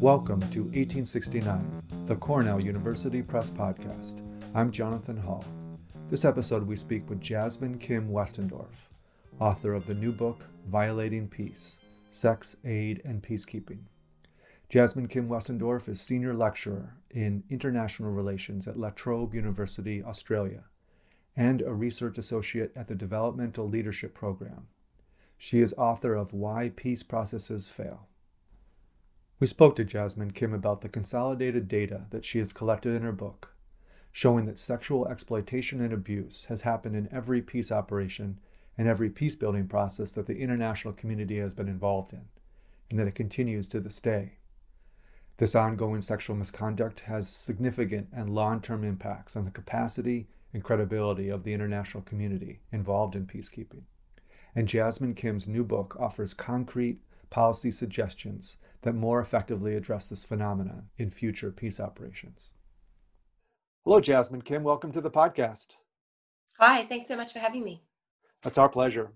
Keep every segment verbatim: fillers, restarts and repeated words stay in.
Welcome to eighteen sixty-nine, the Cornell University Press Podcast. I'm Jonathan Hall. This episode we speak with Jasmine Kim Westendorf, author of the new book, Violating Peace: Sex, Aid, and Peacekeeping. Jasmine Kim Westendorf is Senior Lecturer in International Relations at La Trobe University, Australia, and a Research Associate at the Developmental Leadership Program. She is author of Why Peace Processes Fail. We spoke to Jasmine Kim about the consolidated data that she has collected in her book, showing that sexual exploitation and abuse has happened in every peace operation and every peace-building process that the international community has been involved in, and that it continues to this day. This ongoing sexual misconduct has significant and long-term impacts on the capacity and credibility of the international community involved in peacekeeping. And Jasmine Kim's new book offers concrete policy suggestions that more effectively address this phenomenon in future peace operations. Hello, Jasmine Kim. Welcome to the podcast. Hi, thanks so much for having me. It's our pleasure.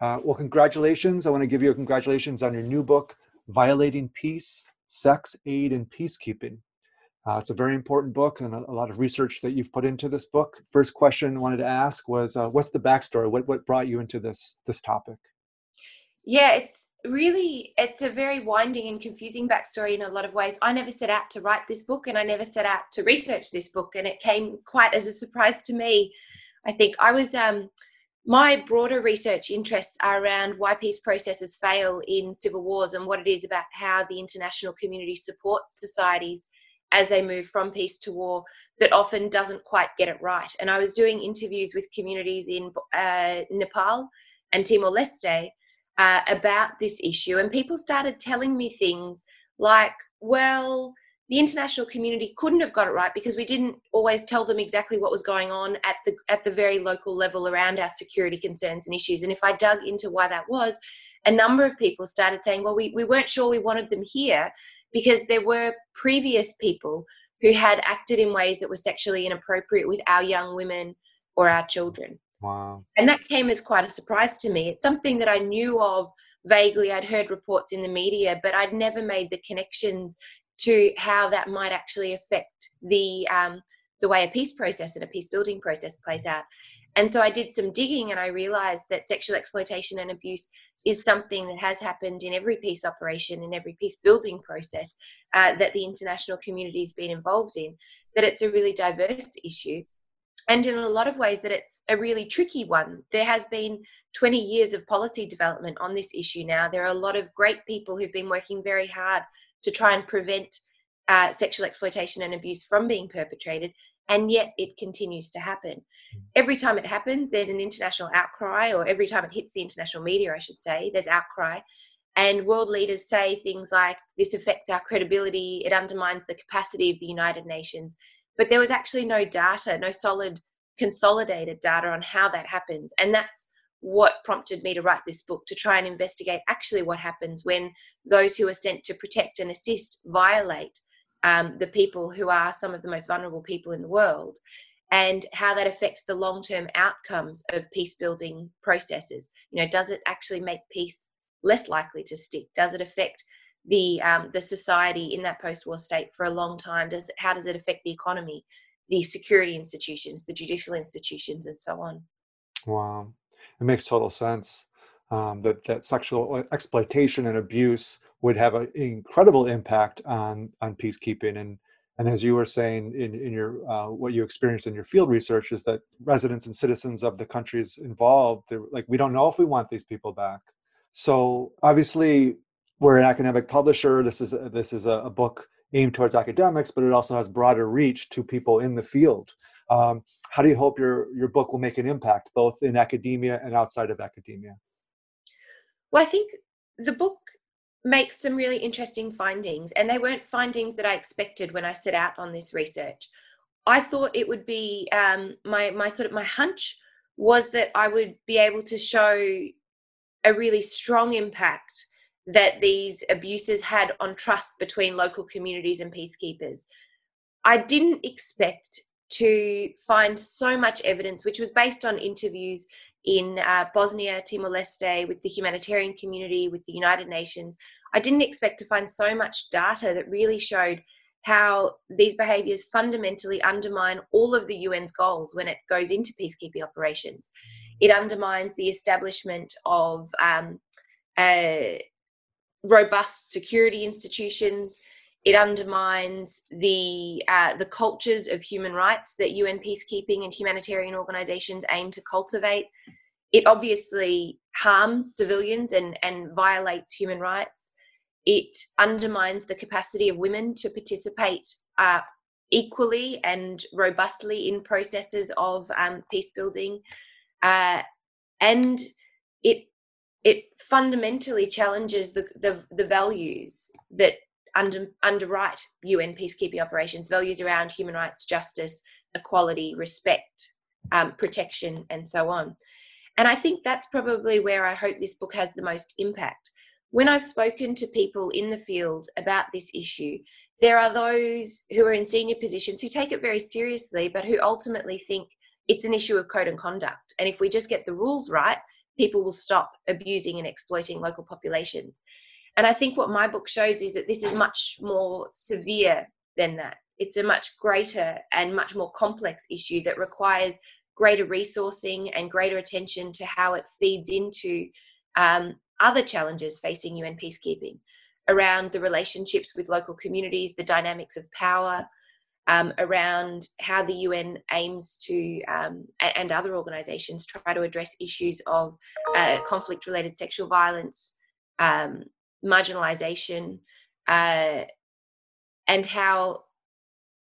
Uh, well, congratulations. I want to give you a congratulations on your new book, Violating Peace, Sex, Aid, and Peacekeeping. Uh, it's a very important book and a, a lot of research that you've put into this book. First question I wanted to ask was, uh, what's the backstory? What, what brought you into this, this topic? Yeah, it's Really, it's a very winding and confusing backstory in a lot of ways. I never set out to write this book and I never set out to research this book. And it came quite as a surprise to me. I think I was, um, my broader research interests are around why peace processes fail in civil wars and what it is about how the international community supports societies as they move from peace to war that often doesn't quite get it right. And I was doing interviews with communities in uh, Nepal and Timor-Leste Uh, about this issue, and people started telling me things like, well, the international community couldn't have got it right because we didn't always tell them exactly what was going on at the at the very local level around our security concerns and issues. And if I dug into why that was, a number of people started saying, well, we, we weren't sure we wanted them here because there were previous people who had acted in ways that were sexually inappropriate with our young women or our children. Wow. And that came as quite a surprise to me. It's something that I knew of vaguely. I'd heard reports in the media, but I'd never made the connections to how that might actually affect the um, the way a peace process and a peace building process plays out. And so I did some digging and I realized that sexual exploitation and abuse is something that has happened in every peace operation, in every peace building process uh, that the international community has been involved in, that it's a really diverse issue. And in a lot of ways that it's a really tricky one. There has been twenty years of policy development on this issue now. There are a lot of great people who've been working very hard to try and prevent uh, sexual exploitation and abuse from being perpetrated, and yet it continues to happen. Every time it happens, there's an international outcry, or every time it hits the international media, I should say, there's outcry. And world leaders say things like, this affects our credibility, it undermines the capacity of the United Nations. But there was actually no data, no solid consolidated data on how that happens. And that's what prompted me to write this book, to try and investigate actually what happens when those who are sent to protect and assist violate um, the people who are some of the most vulnerable people in the world, and how that affects the long-term outcomes of peace-building processes. You know, does it actually make peace less likely to stick? Does it affect the um, the society in that post-war state for a long time? Does it, how does it affect the economy, the security institutions, the judicial institutions, and so on? Wow, it makes total sense um, that that sexual exploitation and abuse would have an incredible impact on on peacekeeping. And and as you were saying in in your uh, what you experienced in your field research is that residents and citizens of the countries involved, they're like, we don't know if we want these people back. So obviously, we're an academic publisher. This is a, this is a, a book aimed towards academics, but it also has broader reach to people in the field. Um, how do you hope your, your book will make an impact, both in academia and outside of academia? Well, I think the book makes some really interesting findings, and they weren't findings that I expected when I set out on this research. I thought it would be, um, my my sort of my hunch was that I would be able to show a really strong impact that these abuses had on trust between local communities and peacekeepers. I didn't expect to find so much evidence, which was based on interviews in uh, Bosnia, Timor-Leste, with the humanitarian community, with the United Nations, I didn't expect to find so much data that really showed how these behaviours fundamentally undermine all of the U N's goals when it goes into peacekeeping operations. It undermines the establishment of um, uh, robust security institutions. It undermines the uh, the cultures of human rights that U N peacekeeping and humanitarian organisations aim to cultivate. It obviously harms civilians and, and violates human rights. It undermines the capacity of women to participate uh, equally and robustly in processes of um, peace building. Uh, and it it fundamentally challenges the, the, the values that under, underwrite U N peacekeeping operations, values around human rights, justice, equality, respect, um, protection, and so on. And I think that's probably where I hope this book has the most impact. When I've spoken to people in the field about this issue, there are those who are in senior positions who take it very seriously, but who ultimately think it's an issue of code and conduct. And if we just get the rules right, people will stop abusing and exploiting local populations. And I think what my book shows is that this is much more severe than that. It's a much greater and much more complex issue that requires greater resourcing and greater attention to how it feeds into um, other challenges facing U N peacekeeping, around the relationships with local communities, the dynamics of power, um, around how the U N aims to, um, and other organisations try to address issues of uh, conflict-related sexual violence, um, marginalisation, uh, and how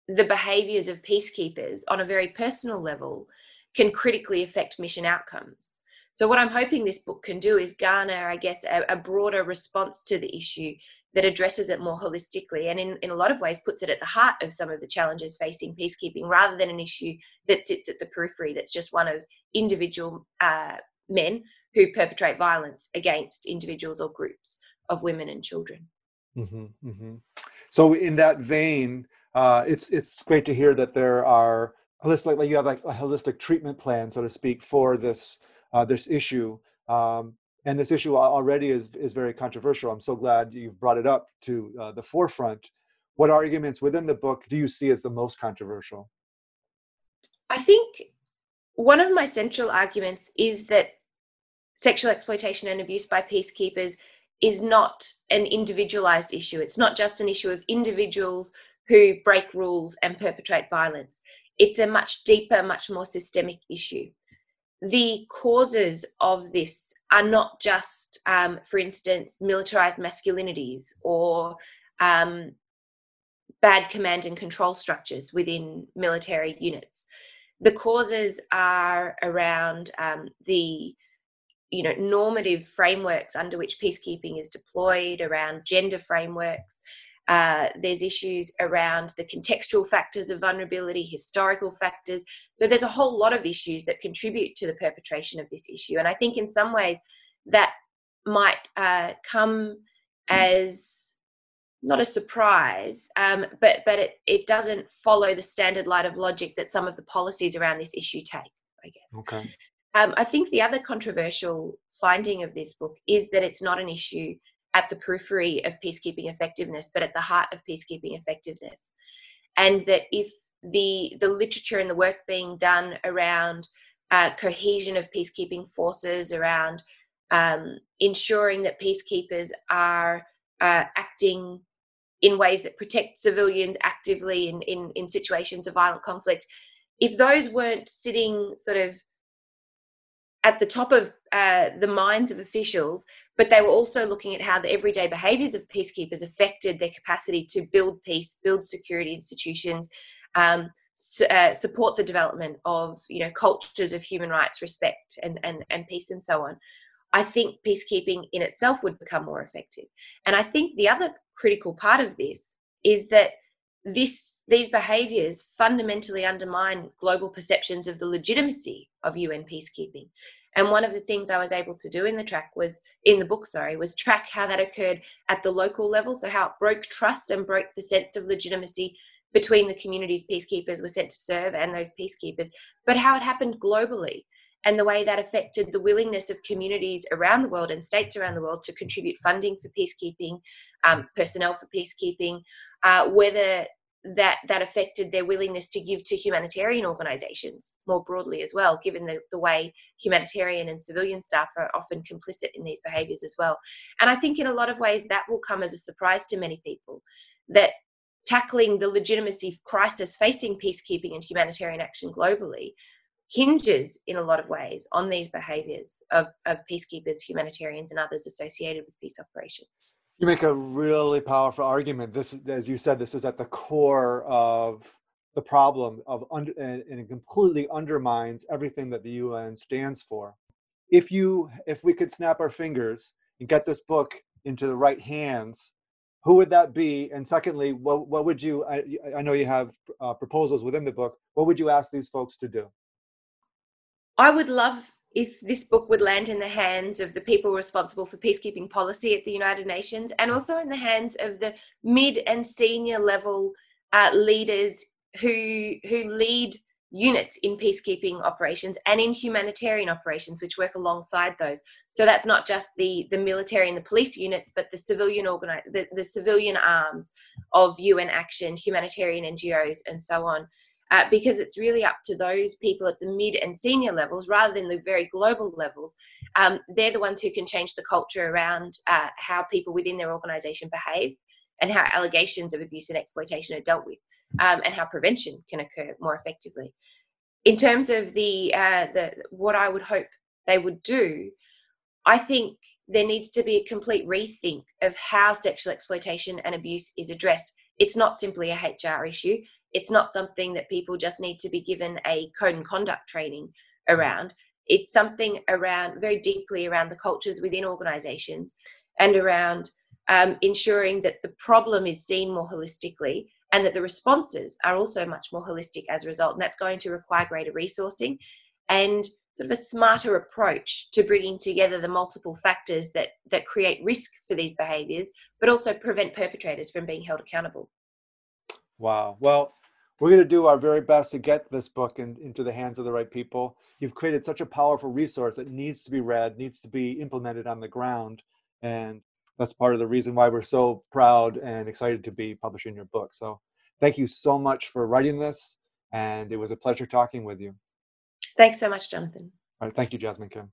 the behaviours of peacekeepers on a very personal level can critically affect mission outcomes. So what I'm hoping this book can do is garner, I guess, a, a broader response to the issue that addresses it more holistically and in, in a lot of ways puts it at the heart of some of the challenges facing peacekeeping, rather than an issue that sits at the periphery, that's just one of individual uh, men who perpetrate violence against individuals or groups of women and children. Mm-hmm, mm-hmm. So in that vein, uh, it's, it's great to hear that there are holistic, like you have like a holistic treatment plan, so to speak, for this uh, this issue. Um, and this issue already is is very controversial. I'm so glad you've brought it up to uh, the forefront. What arguments within the book do you see as the most controversial? I think one of my central arguments is that sexual exploitation and abuse by peacekeepers is not an individualized issue. It's not just an issue of individuals who break rules and perpetrate violence. It's a much deeper, much more systemic issue. The causes of this are not just, um, for instance, militarized masculinities or um, bad command and control structures within military units. The causes are around um, the, you know, normative frameworks under which peacekeeping is deployed, around gender frameworks. Uh, there's issues around the contextual factors of vulnerability, historical factors. So there's a whole lot of issues that contribute to the perpetration of this issue. And I think in some ways that might uh, come as not a surprise, um, but, but it, it doesn't follow the standard line of logic that some of the policies around this issue take, I guess. Okay. Um, I think the other controversial finding of this book is that it's not an issue at the periphery of peacekeeping effectiveness, but at the heart of peacekeeping effectiveness. And that if the, the literature and the work being done around uh, cohesion of peacekeeping forces, around um, ensuring that peacekeepers are uh, acting in ways that protect civilians actively in, in, in situations of violent conflict, if those weren't sitting sort of at the top of uh, the minds of officials, but they were also looking at how the everyday behaviours of peacekeepers affected their capacity to build peace, build security institutions, um, su- uh, support the development of, you know, cultures of human rights, respect, and, and, and peace, and so on. I think peacekeeping in itself would become more effective. And I think the other critical part of this is that this these behaviours fundamentally undermine global perceptions of the legitimacy of U N peacekeeping. And one of the things I was able to do in the track was, in the book, sorry, was track how that occurred at the local level. So how it broke trust and broke the sense of legitimacy between the communities peacekeepers were sent to serve and those peacekeepers, but how it happened globally. and the way that affected the willingness of communities around the world and states around the world to contribute funding for peacekeeping, um, personnel for peacekeeping, uh, whether that that affected their willingness to give to humanitarian organisations more broadly as well, given the, the way humanitarian and civilian staff are often complicit in these behaviours as well. And I think in a lot of ways that will come as a surprise to many people, that tackling the legitimacy crisis facing peacekeeping and humanitarian action globally hinges in a lot of ways on these behaviours of, of peacekeepers, humanitarians and others associated with peace operations. You make a really powerful argument. This, as you said, this is at the core of the problem of, under, and it completely undermines everything that the U N stands for. If you, if we could snap our fingers and get this book into the right hands, who would that be? And secondly, what, what would you? I, I know you have uh, proposals within the book. What would you ask these folks to do? I would love. If this book would land in the hands of the people responsible for peacekeeping policy at the United Nations, and also in the hands of the mid and senior level uh, leaders who who lead units in peacekeeping operations and in humanitarian operations, which work alongside those. So that's not just the, the military and the police units, but the civilian organi- the, the civilian arms of U N action, humanitarian N G Os, and so on. Uh, because it's really up to those people at the mid and senior levels, rather than the very global levels. Um, they're the ones who can change the culture around uh, how people within their organisation behave and how allegations of abuse and exploitation are dealt with, um, and how prevention can occur more effectively. In terms of the, uh, the what I would hope they would do, I think there needs to be a complete rethink of how sexual exploitation and abuse is addressed. It's not simply a H R issue. It's not something that people just need to be given a code and conduct training around. It's something around, very deeply around the cultures within organisations and around um, ensuring that the problem is seen more holistically and that the responses are also much more holistic as a result. And that's going to require greater resourcing and sort of a smarter approach to bringing together the multiple factors that, that create risk for these behaviours, but also prevent perpetrators from being held accountable. Wow. Well, we're going to do our very best to get this book in, into the hands of the right people. You've created such a powerful resource that needs to be read, needs to be implemented on the ground. And that's part of the reason why we're so proud and excited to be publishing your book. So thank you so much for writing this. And it was a pleasure talking with you. Thanks so much, Jonathan. All right. Thank you, Jasmine Kim.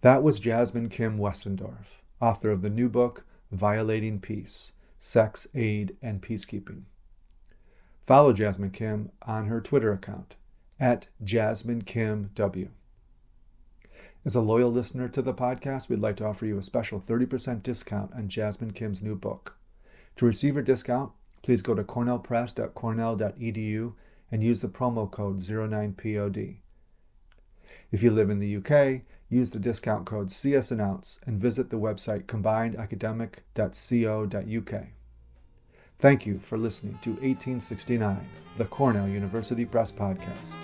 That was Jasmine Kim Westendorf, author of the new book, Violating Peace: Sex, Aid, and Peacekeeping. Follow Jasmine Kim on her Twitter account, at Jasmine Kim W. As a loyal listener to the podcast, we'd like to offer you a special thirty percent discount on Jasmine Kim's new book. To receive a discount, please go to cornell press dot cornell dot e d u and use the promo code zero nine P O D. If you live in the U K, use the discount code C S Announce and visit the website combined academic dot co dot u k. Thank you for listening to eighteen sixty-nine, the Cornell University Press Podcast.